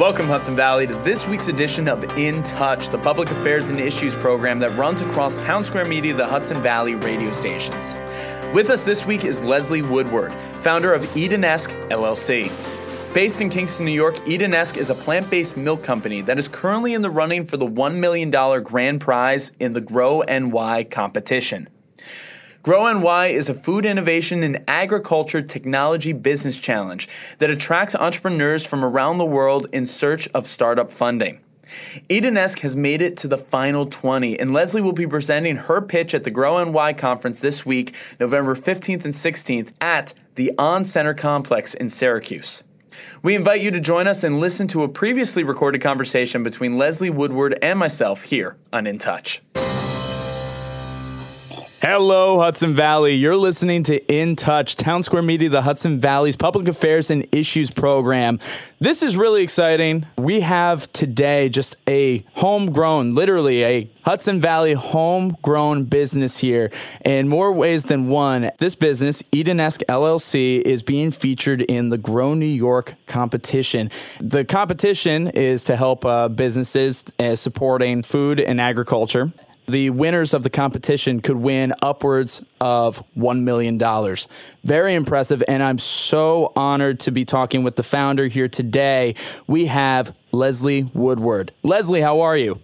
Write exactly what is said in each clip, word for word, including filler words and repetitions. Welcome, Hudson Valley, to this week's edition of In Touch, the public affairs and issues program that runs across Town Square Media, the Hudson Valley radio stations. With us this week is Leslie Woodward, founder of Edenesque L L C. Based in Kingston, New York, Edenesque is a plant-based milk company that is currently in the running for the one million dollars grand prize in the Grow N Y competition. Grow N Y is a food innovation and agriculture technology business challenge that attracts entrepreneurs from around the world in search of startup funding. Edenesque has made it to the final twenty, and Leslie will be presenting her pitch at the Grow N Y conference this week, November fifteenth and sixteenth, at the On Center Complex in Syracuse. We invite you to join us and listen to a previously recorded conversation between Leslie Woodward and myself here on In Touch. Hello, Hudson Valley. You're listening to In Touch, Town Square Media, the Hudson Valley's public affairs and issues program. This is really exciting. We have today just a homegrown, literally a Hudson Valley homegrown business here in more ways than one. This business, Edenesque L L C, is being featured in the Grow New York competition. The competition is to help uh, businesses uh, supporting food and agriculture. The winners of the competition could win upwards of one million dollars. Very impressive, and I'm so honored to be talking with the founder here today. We have Leslie Woodward. Leslie, how are you?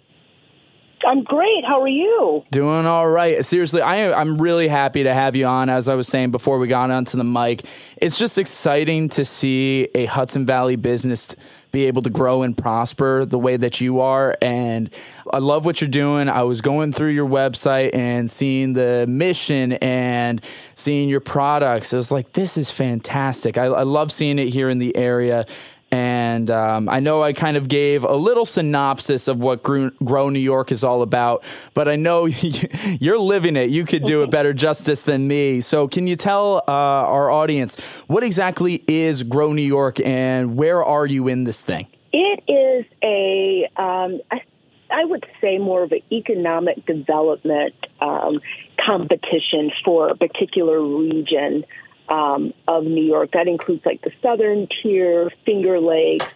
I'm great. How are you? Doing all right. Seriously, I, I'm really happy to have you on. As I was saying before we got onto the mic, it's just exciting to see a Hudson Valley business t- be able to grow and prosper the way that you are. And I love what you're doing. I was going through your website and seeing the mission and seeing your products. I was like, this is fantastic. I, I love seeing it here in the area. And um, I know I kind of gave a little synopsis of what Grow, Grow New York is all about, but I know you're living it. You could do a better justice than me. So can you tell uh, our audience, what exactly is Grow New York and where are you in this thing? It is a, um, I, I would say more of an economic development um, competition for a particular region Um, of New York. That includes like the southern tier, Finger Lakes,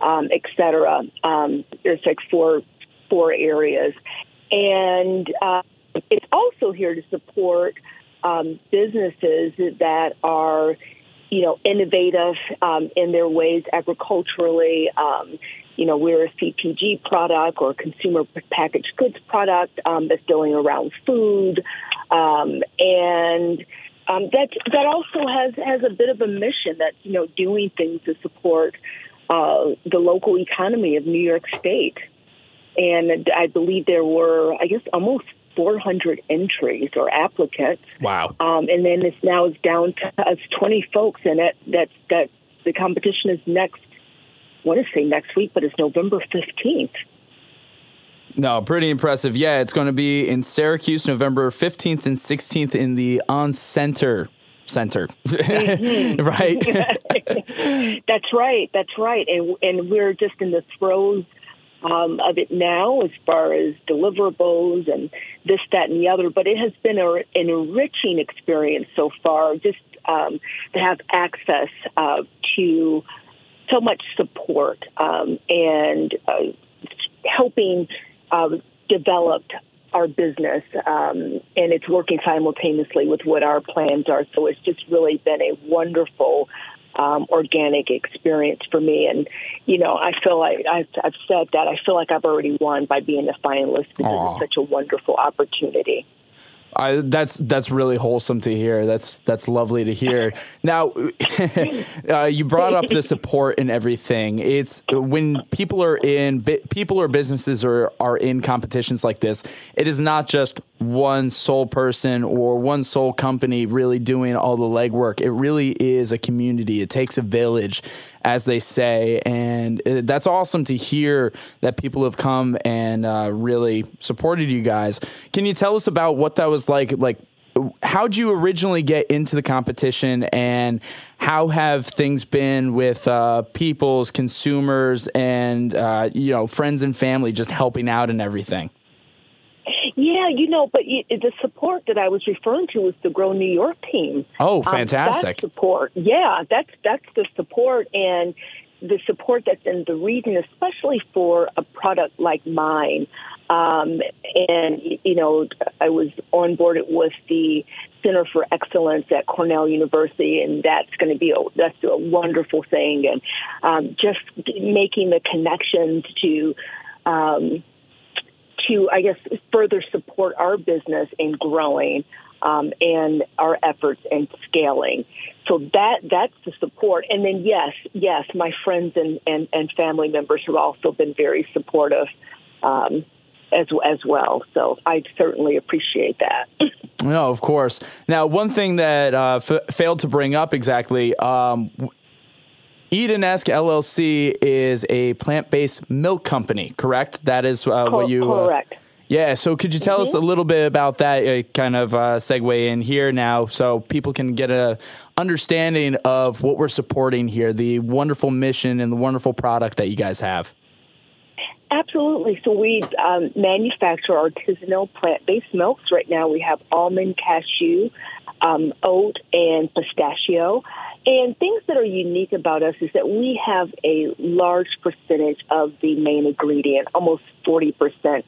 um, et cetera. Um, there's like four, four areas. And uh, it's also here to support um, businesses that are, you know, innovative um, in their ways agriculturally. Um, you know, we're a C P G product or consumer packaged goods product um, that's dealing around food. Um, and Um, that that also has, has a bit of a mission that's, you know, doing things to support uh, the local economy of New York State. And I believe there were, I guess, almost four hundred entries or applicants. Wow. Um, and then it's now it's down to it's twenty folks, and that, that, that the competition is next, I want to say next week, but it's November fifteenth. No, pretty impressive. Yeah, it's going to be in Syracuse, November fifteenth and sixteenth in the On Center Center, mm-hmm. Right? That's right. That's right. And and we're just in the throes um, of it now as far as deliverables and this, that, and the other. But it has been a, an enriching experience so far, just um, to have access uh, to so much support um, and uh, helping Um, developed our business, um, and it's working simultaneously with what our plans are. So it's just really been a wonderful um, organic experience for me. And, you know, I feel like I've, I've said that. I feel like I've already won by being a finalist because Aww. It's such a wonderful opportunity. I, that's that's really wholesome to hear. That's that's lovely to hear. Now, uh, you brought up the support and everything. It's when people are in people or businesses are are in competitions like this. It is not just one sole person or one sole company really doing all the legwork. It really is a community. It takes a village, as they say, and that's awesome to hear that people have come and uh, really supported you guys. Can you tell us about what that was like? Like, how'd you originally get into the competition, and how have things been with uh, people's, consumers, and uh, you know, friends and family just helping out and everything? Yeah, you know, but the support that I was referring to was the Grow New York team. Oh, fantastic. Um, that support. Yeah, that's that's the support. And, the support that's in the region, especially for a product like mine. Um, and, you know, I was onboarded with the Center for Excellence at Cornell University, and that's going to be a, that's a wonderful thing. And um, just making the connections to, um, to I guess, further support our business in growing um, and our efforts in scaling. So that that's the support. And then, yes, yes, my friends and, and, and family members have also been very supportive um As, as well. So I certainly appreciate that. No, of course. Now, one thing that uh, f- failed to bring up exactly, um, Edenesque L L C is a plant-based milk company, correct? That is uh, Co- what you... Correct. Uh, yeah, so could you tell mm-hmm. us a little bit about that, uh, kind of uh, segue in here now, so people can get an understanding of what we're supporting here, the wonderful mission and the wonderful product that you guys have? Absolutely. So we um, manufacture artisanal plant-based milks. Right now we have almond, cashew, um, oat, and pistachio. And things that are unique about us is that we have a large percentage of the main ingredient, almost forty percent.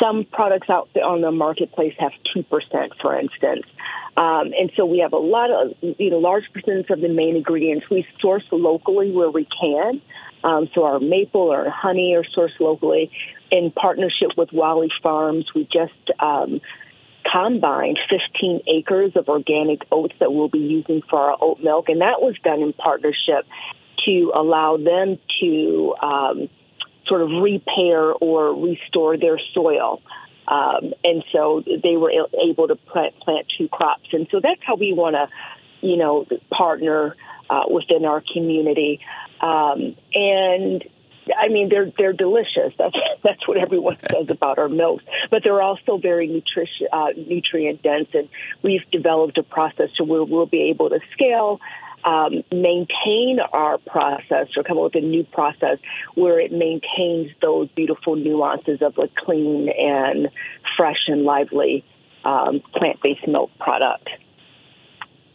Some products out there on the marketplace have two percent, for instance. Um, and so we have a lot of, you know, large percentage of the main ingredients. We source locally where we can. Um, so our maple or honey are sourced locally. In partnership with Wally Farms, we just um, combined fifteen acres of organic oats that we'll be using for our oat milk. And that was done in partnership to allow them to um, sort of repair or restore their soil. Um, and so they were able to plant, plant two crops. And so that's how we want to, you know, partner uh, within our community. Um, and I mean, they're, they're delicious. That's, that's what everyone says about our milks, but they're also very nutrition, uh, nutrient dense. And we've developed a process to where we'll be able to scale, um, maintain our process or come up with a new process where it maintains those beautiful nuances of a clean and fresh and lively, um, plant-based milk product.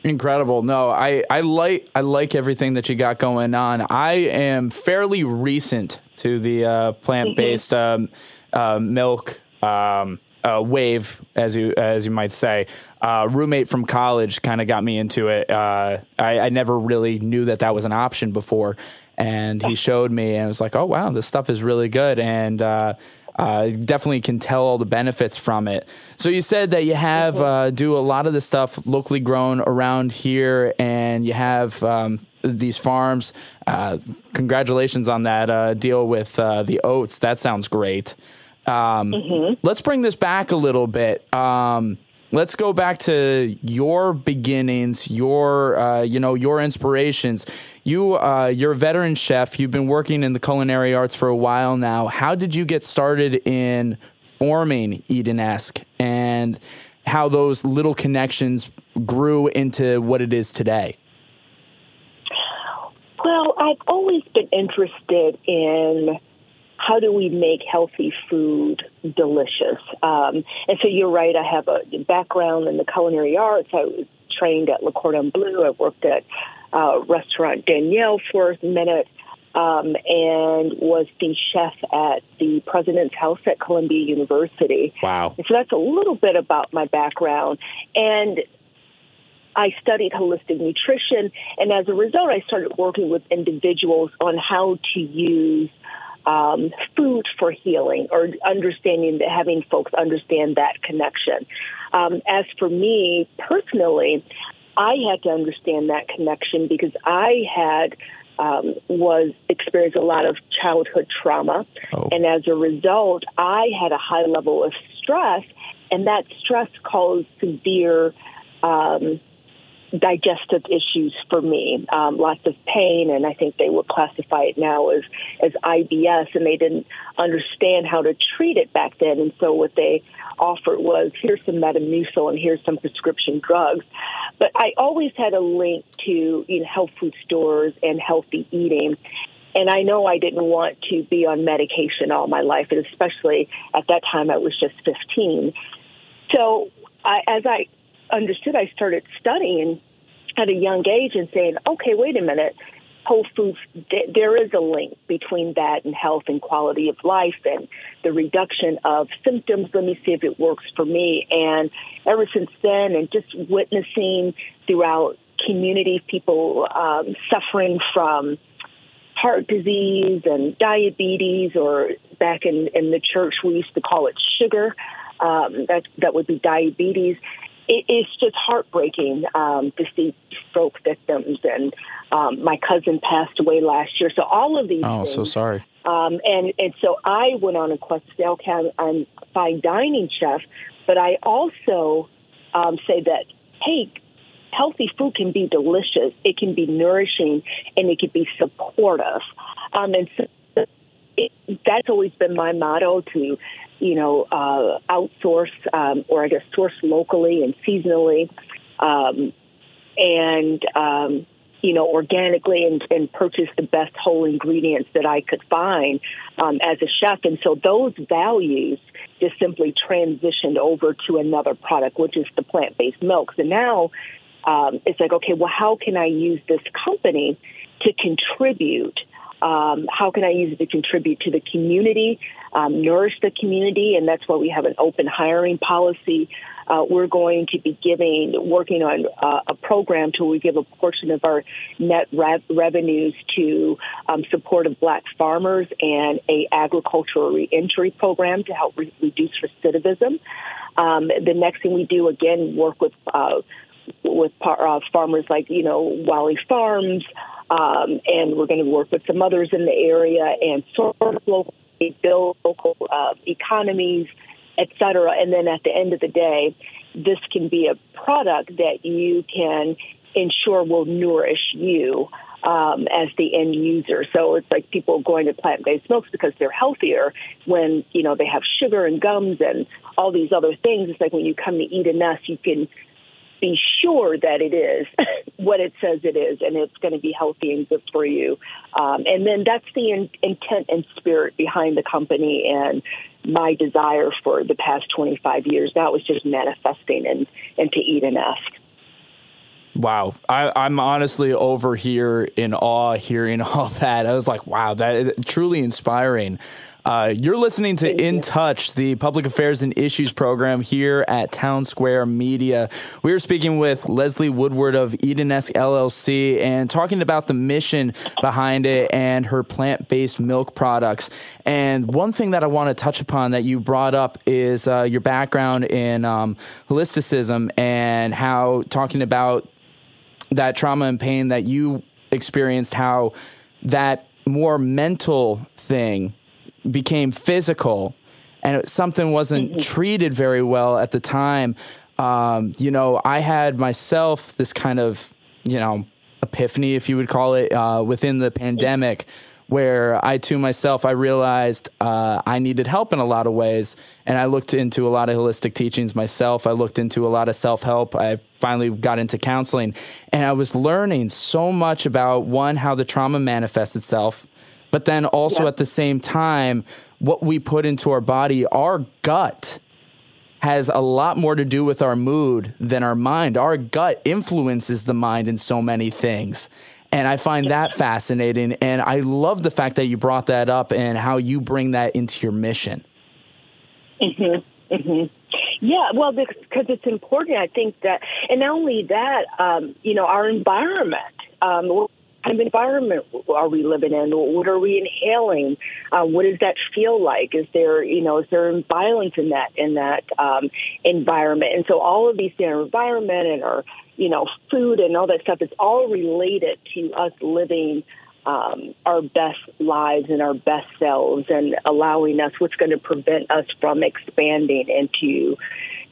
Incredible. No, I, I like I like everything that you got going on. I am fairly recent to the uh, plant-based um, uh, milk um, uh, wave, as you as you might say. Uh, roommate from college kind of got me into it. Uh, I, I never really knew that that was an option before, and he showed me, and I was like, oh, wow, this stuff is really good, and uh Uh, definitely can tell all the benefits from it. So you said that you have uh, do a lot of the stuff locally grown around here, and you have um, these farms. Uh, congratulations on that uh, deal with uh, the oats. That sounds great. Um, mm-hmm. Let's bring this back a little bit. Um, let's go back to your beginnings, your uh, you know your inspirations. You, uh, you're a veteran chef. You've been working in the culinary arts for a while now. How did you get started in forming Edenesque, and how those little connections grew into what it is today? Well, I've always been interested in how do we make healthy food delicious. Um, and so you're right. I have a background in the culinary arts. I was trained at Le Cordon Bleu. I worked at Uh, restaurant Danielle for a minute, um, and was the chef at the president's house at Columbia University. Wow. And so that's a little bit about my background. And I studied holistic nutrition, and as a result, I started working with individuals on how to use um, food for healing, or understanding that, having folks understand that connection. Um, as for me personally, I had to understand that connection because I had um, was experienced a lot of childhood trauma. Oh. And as a result, I had a high level of stress, and that stress caused severe um, digestive issues for me, um, lots of pain, and I think they would classify it now as, as I B S, and they didn't understand how to treat it back then. And so what they offered was, here's some Metamucil and here's some prescription drugs. But I always had a link to, you know, health food stores and healthy eating. And I know I didn't want to be on medication all my life, and especially at that time I was just fifteen. So I, as I understood, I started studying at a young age and saying, okay, wait a minute. Whole Foods, there is a link between that and health and quality of life and the reduction of symptoms. Let me see if it works for me. And ever since then, and just witnessing throughout community people um, suffering from heart disease and diabetes, or back in, in the church, we used to call it sugar. Um, that, that would be diabetes. It, it's just heartbreaking um, to see stroke victims. And um, my cousin passed away last year. So all of these Oh, things, so sorry. Um, and, and so I went on a quest to say, okay, I'm a fine dining chef, but I also um, say that, hey, healthy food can be delicious, it can be nourishing, and it can be supportive. Um, and so it, that's always been my motto, to, you know, uh, outsource um, or I guess source locally and seasonally, um, and, um, you know, organically, and, and purchase the best whole ingredients that I could find um, as a chef. And so those values just simply transitioned over to another product, which is the plant-based milks. And now, Um, it's like, okay, well, how can I use this company to contribute? Um, how can I use it to contribute to the community, um, nourish the community? And that's why we have an open hiring policy. Uh, we're going to be giving, working on uh, a program to where we give a portion of our net rev- revenues to um, support of Black farmers, and a agricultural reentry program to help re- reduce recidivism. Um, the next thing we do, again, work with uh with uh, farmers like, you know, Wally Farms, um, and we're going to work with some others in the area and sort of local, build local uh, economies, et cetera. And then at the end of the day, this can be a product that you can ensure will nourish you um, as the end user. So it's like people going to plant-based milks because they're healthier when, you know, they have sugar and gums and all these other things. It's like when you come to Edenesque, you can be sure that it is what it says it is, and it's going to be healthy and good for you. Um, and then that's the in, intent and spirit behind the company, and my desire for the past twenty-five years. That was just manifesting and, and to Edenesque. Wow. I, I'm honestly over here in awe hearing all that. I was like, wow, that is truly inspiring. Uh, you're listening to In Touch, the Public Affairs and Issues program here at Town Square Media. We are speaking with Leslie Woodward of Edenesque L L C and talking about the mission behind it and her plant-based milk products. And one thing that I want to touch upon that you brought up is uh, your background in um, holisticism, and how talking about that trauma and pain that you experienced, how that more mental thing became physical, and something wasn't treated very well at the time. Um, you know, I had myself this kind of, you know, epiphany, if you would call it, uh, within the pandemic, where I, to myself, I realized uh, I needed help in a lot of ways. And I looked into a lot of holistic teachings myself. I looked into a lot of self-help. I finally got into counseling, and I was learning so much about, one, how the trauma manifests itself, but then also, yeah, at the same time, what we put into our body, our gut has a lot more to do with our mood than our mind. Our gut influences the mind in so many things. And I find that fascinating. And I love the fact that you brought that up and how you bring that into your mission. Mm-hmm. Mm-hmm. Yeah, well, because it's important, I think that, and not only that, um, you know, our environment, um, kind of environment are we living in? What are we inhaling? Uh, what does that feel like? Is there, you know, is there violence in that in that um, environment? And so all of these things, our environment and our, you know, food and all that stuff, it's all related to us living um, our best lives and our best selves, and allowing us, what's going to prevent us from expanding into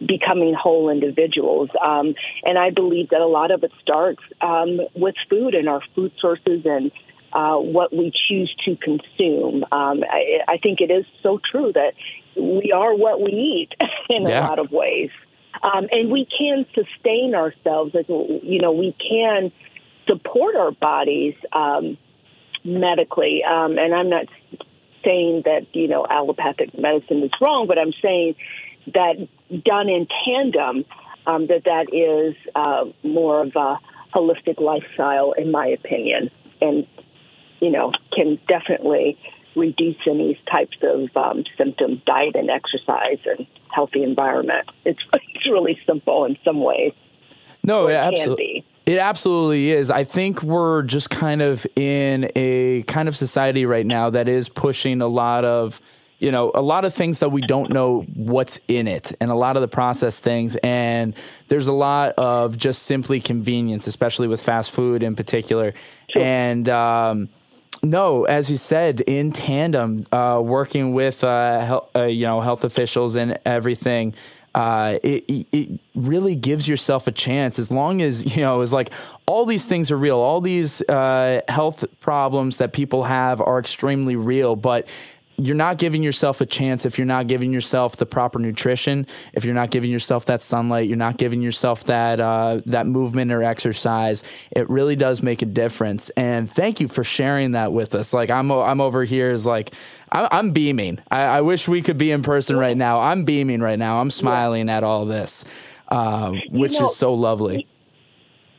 becoming whole individuals. Um, and I believe that a lot of it starts um, with food and our food sources and uh, what we choose to consume. Um, I, I think it is so true that we are what we eat in yeah. a lot of ways. Um, and we can sustain ourselves. You know, we can support our bodies um, medically. Um, and I'm not saying that, you know, allopathic medicine is wrong, but I'm saying that done in tandem, um, that that is uh, more of a holistic lifestyle, in my opinion. And you know, can definitely reduce in these types of um, symptoms, diet and exercise and healthy environment. It's, it's really simple in some ways. No, it, it absolutely it absolutely is. I think we're just kind of in a kind of society right now that is pushing a lot of, you know, a lot of things that we don't know what's in it, and a lot of the processed things. And there's a lot of just simply convenience, especially with fast food in particular. Sure. And, um, no, as you said, in tandem, uh, working with uh, hel- uh, you know health officials and everything, uh, it, it really gives yourself a chance. As long as you know, it's like all these things are real. All these uh, health problems that people have are extremely real, but you're not giving yourself a chance if you're not giving yourself the proper nutrition, if you're not giving yourself that sunlight, you're not giving yourself that uh, that movement or exercise. It really does make a difference. And thank you for sharing that with us. Like I'm I'm over here is like I, I'm beaming. I, I wish we could be in person right now. I'm beaming right now. I'm smiling yeah. at all this, uh, which you know, is so lovely.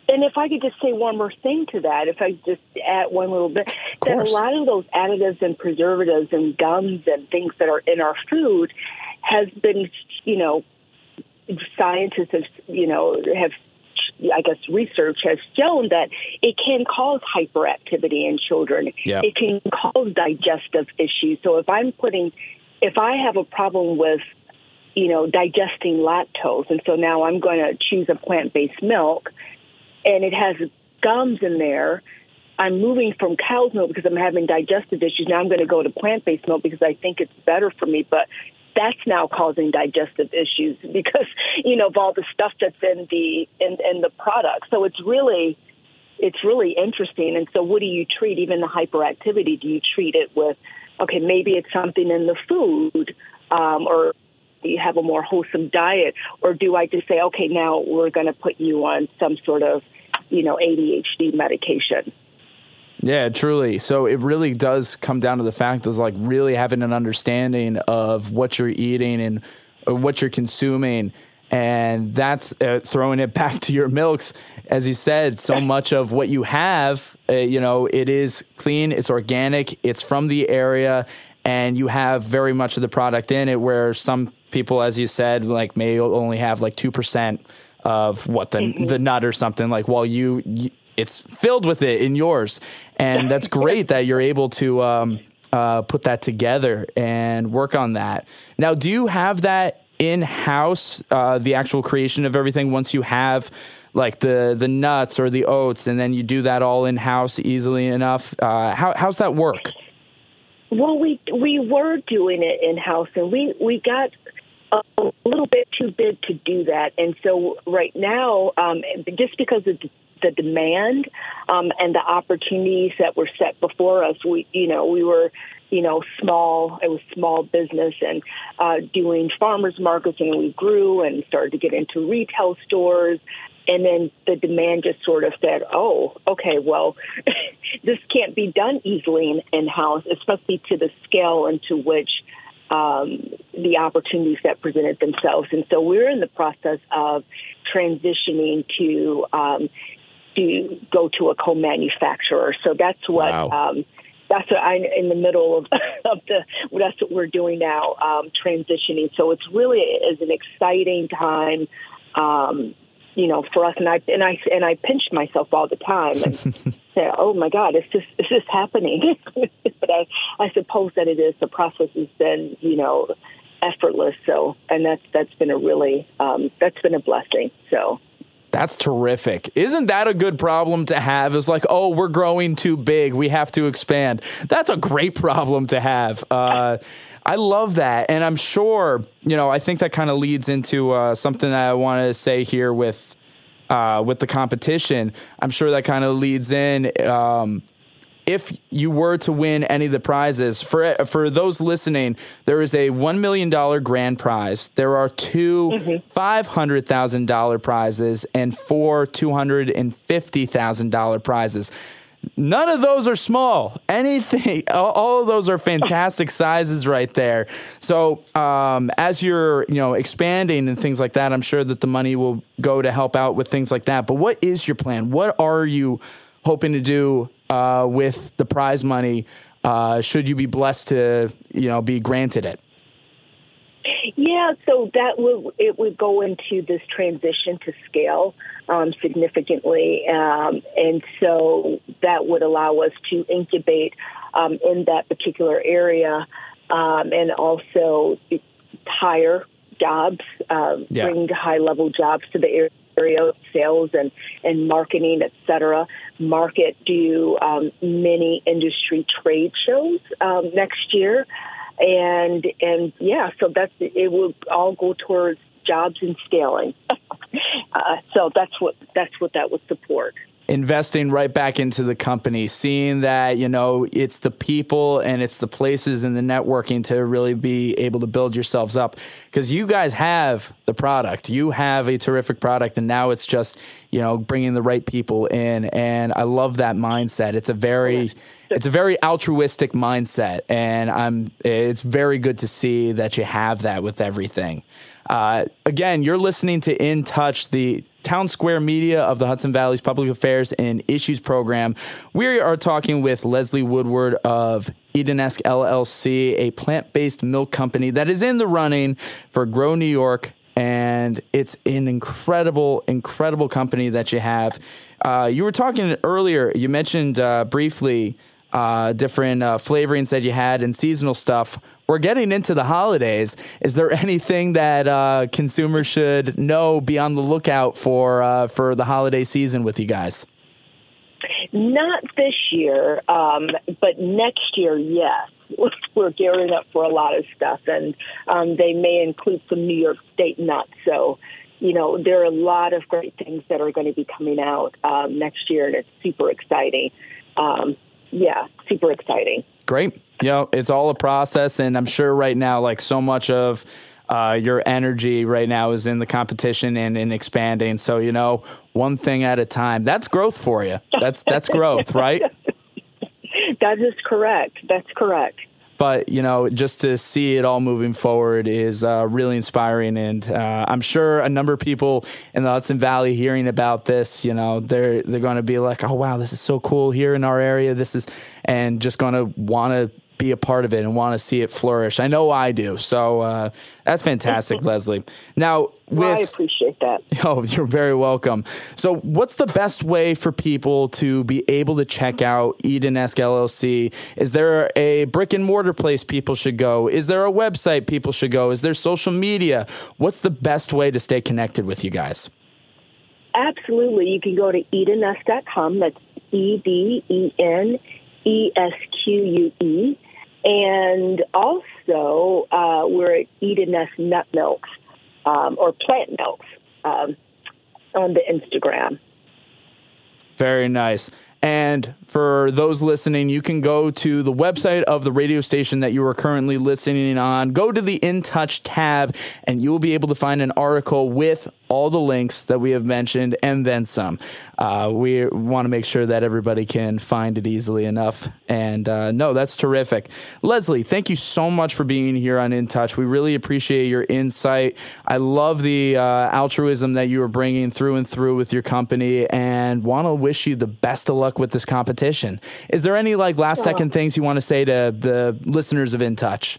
And if I could just say one more thing to that, if I could just add one little bit, that a lot of those additives and preservatives and gums and things that are in our food has been, you know, scientists have, you know, have, I guess, research has shown that it can cause hyperactivity in children. Yep. It can cause digestive issues. So if I'm putting, if I have a problem with, you know, digesting lactose, and so now I'm going to choose a plant-based milk, and it has gums in there, I'm moving from cow's milk because I'm having digestive issues. Now I'm going to go to plant-based milk because I think it's better for me. But that's now causing digestive issues because, you know, of all the stuff that's in the in, in the product. So it's really it's really interesting. And so what do you treat? Even the hyperactivity, do you treat it with, okay, maybe it's something in the food um, or you have a more wholesome diet, or do I just say, okay, now we're going to put you on some sort of, you know, A D H D medication? Yeah, truly. So it really does come down to the fact is like really having an understanding of what you're eating and what you're consuming. And that's uh, throwing it back to your milks. As you said, so much of what you have, uh, you know, it is clean, it's organic, it's from the area, and you have very much of the product in it where some people, as you said, like may only have like two percent of what the, mm-hmm. the nut or something like while you, you, it's filled with it in yours. And that's great that you're able to um, uh, put that together and work on that. Now, do you have that in-house, uh, the actual creation of everything once you have like the, the nuts or the oats, and then you do that all in-house easily enough? Uh, how, how's that work? Well, we we were doing it in-house, and we, we got a little bit too big to do that. And so right now, um, just because of the demand um, and the opportunities that were set before us, we you know we were you know small. It was small business, and uh, doing farmers markets, and we grew and started to get into retail stores. And then the demand just sort of said, oh, okay, well, this can't be done easily in-house, especially to the scale into which um, the opportunities that presented themselves. And so we're in the process of transitioning to um, to go to a co-manufacturer. So that's what wow. um, that's what I'm in the middle of, of the. That's what we're doing now, um, transitioning. So it's really is an exciting time. Um, You know, for us, and I and I and I pinched myself all the time and said, "Oh my God, it's just it's just happening." But I, I suppose that it is. The process has been, you know, effortless. So, and that's that's been a really um, that's been a blessing. So. That's terrific. Isn't that a good problem to have? It's like, oh, we're growing too big. We have to expand. That's a great problem to have. Uh, I love that. And I'm sure, you know, I think that kind of leads into uh, something that I want to say here with uh, with the competition. I'm sure that kind of leads in. Um, if you were to win any of the prizes, for for those listening, there is a one million dollars grand prize. There are two mm-hmm. five hundred thousand dollars prizes and four two hundred fifty thousand dollars prizes. None of those are small. Anything, all of those are fantastic sizes right there. So um, as you're, you know, expanding and things like that, I'm sure that the money will go to help out with things like that. But what is your plan? What are you hoping to do uh, with the prize money, uh, should you be blessed to, you know, be granted it? Yeah, so that would, it would go into this transition to scale um, significantly. Um, and so that would allow us to incubate um, in that particular area um, and also hire jobs, um, yeah. bring high-level jobs to the area of sales and, and marketing, et cetera. Market, do um, many industry trade shows um, next year. And, and yeah, so that's, it will all go towards jobs and scaling. uh, so that's what, that's what that would support. Investing right back into the company, seeing that, you know, it's the people and it's the places and the networking to really be able to build yourselves up, because you guys have the product, you have a terrific product, and now it's just, you know, bringing the right people in. And I love that mindset. It's a very, yeah. it's a very altruistic mindset, and I'm, it's very good to see that you have that with everything. Uh, again, you're listening to In Touch, the Town Square Media of the Hudson Valley's Public Affairs and Issues Program. We are talking with Leslie Woodward of Edenesque L L C, a plant-based milk company that is in the running for Grow New York, and it's an incredible, incredible company that you have. Uh, you were talking earlier, you mentioned uh, briefly uh, different uh, flavorings that you had and seasonal stuff. We're getting into the holidays. Is there anything that uh, consumers should know, be on the lookout for uh, for the holiday season with you guys? Not this year, um, but next year, yes. We're gearing up for a lot of stuff, and um, they may include some New York State nuts. So, you know, there are a lot of great things that are going to be coming out um, next year, and it's super exciting. Um, yeah, super exciting. Great. You know, it's all a process, and I'm sure right now, like, so much of uh, your energy right now is in the competition and in expanding. So, you know, one thing at a time. That's growth for you. That's that's growth, right? That is correct. That's correct. But, you know, just to see it all moving forward is uh, really inspiring. And uh, I'm sure a number of people in the Hudson Valley hearing about this, you know, they're they're going to be like, oh, wow, this is so cool here in our area. This is, and just going to want to be a part of it and want to see it flourish. I know I do. So uh, that's fantastic, Leslie. Now, with, well, I appreciate that. Oh, you're very welcome. So what's the best way for people to be able to check out Edenesque L L C? Is there a brick and mortar place people should go? Is there a website people should go? Is there social media? What's the best way to stay connected with you guys? Absolutely. You can go to edenesque dot com. That's E D E N E S Q U E. And also, uh, we're at Edenesque Nut Milks, um, or Plant Milks, um, on the Instagram. Very nice. And for those listening, you can go to the website of the radio station that you are currently listening on. Go to the In Touch tab, and you will be able to find an article with all the links that we have mentioned and then some. Uh, we want to make sure that everybody can find it easily enough. And uh, no, that's terrific. Leslie, thank you so much for being here on In Touch. We really appreciate your insight. I love the uh, altruism that you are bringing through and through with your company, and want to wish you the best of luck with this competition. Is there any like last second things you want to say to the listeners of In Touch?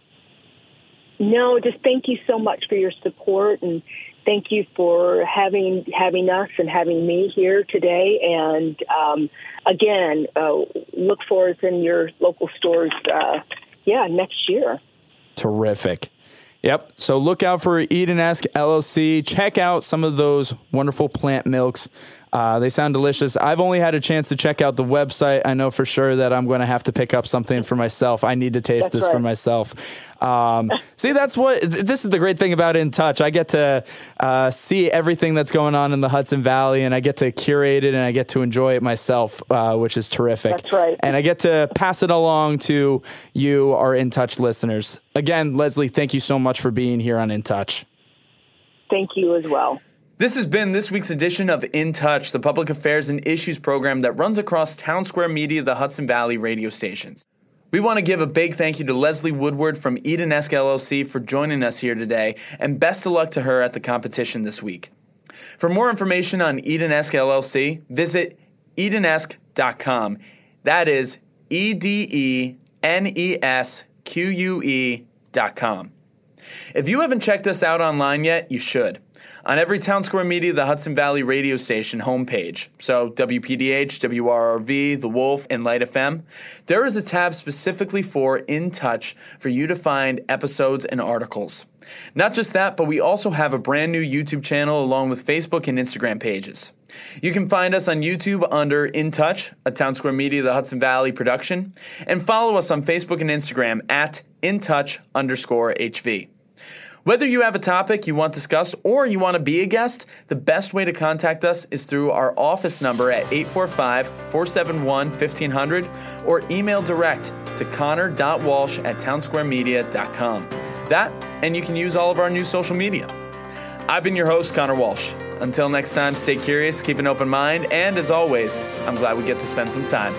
No, just thank you so much for your support, and thank you for having having us and having me here today. And um, again, uh, look for us in your local stores, uh, yeah, next year. Terrific. Yep. So look out for Edenesque L L C. Check out some of those wonderful plant milks. Uh, they sound delicious. I've only had a chance to check out the website. I know for sure that I'm going to have to pick up something for myself. I need to taste that's this right. for myself. Um, see, that's what, th- this is the great thing about In Touch. I get to uh, see everything that's going on in the Hudson Valley, and I get to curate it, and I get to enjoy it myself, uh, which is terrific. That's right. And I get to pass it along to you, our In Touch listeners. Again, Leslie, thank you so much for being here on In Touch. Thank you as well. This has been this week's edition of In Touch, the public affairs and issues program that runs across Town Square Media, the Hudson Valley radio stations. We want to give a big thank you to Leslie Woodward from Edenesque L L C for joining us here today, and best of luck to her at the competition this week. For more information on Edenesque L L C, visit edenesque dot com. That is E D E N E S Q U E dot com. If you haven't checked us out online yet, you should. On every Town Square Media, the Hudson Valley radio station homepage, so W P D H, W R R V, The Wolf, and Light F M, there is a tab specifically for In Touch for you to find episodes and articles. Not just that, but we also have a brand new YouTube channel along with Facebook and Instagram pages. You can find us on YouTube under In Touch, a Town Square Media, the Hudson Valley production, and follow us on Facebook and Instagram at In Touch underscore H V. Whether you have a topic you want discussed or you want to be a guest, the best way to contact us is through our office number at eight four five, four seven one, fifteen hundred or email direct to connor.walsh at townsquaremedia.com. That, and you can use all of our new social media. I've been your host, Connor Walsh. Until next time, stay curious, keep an open mind, and as always, I'm glad we get to spend some time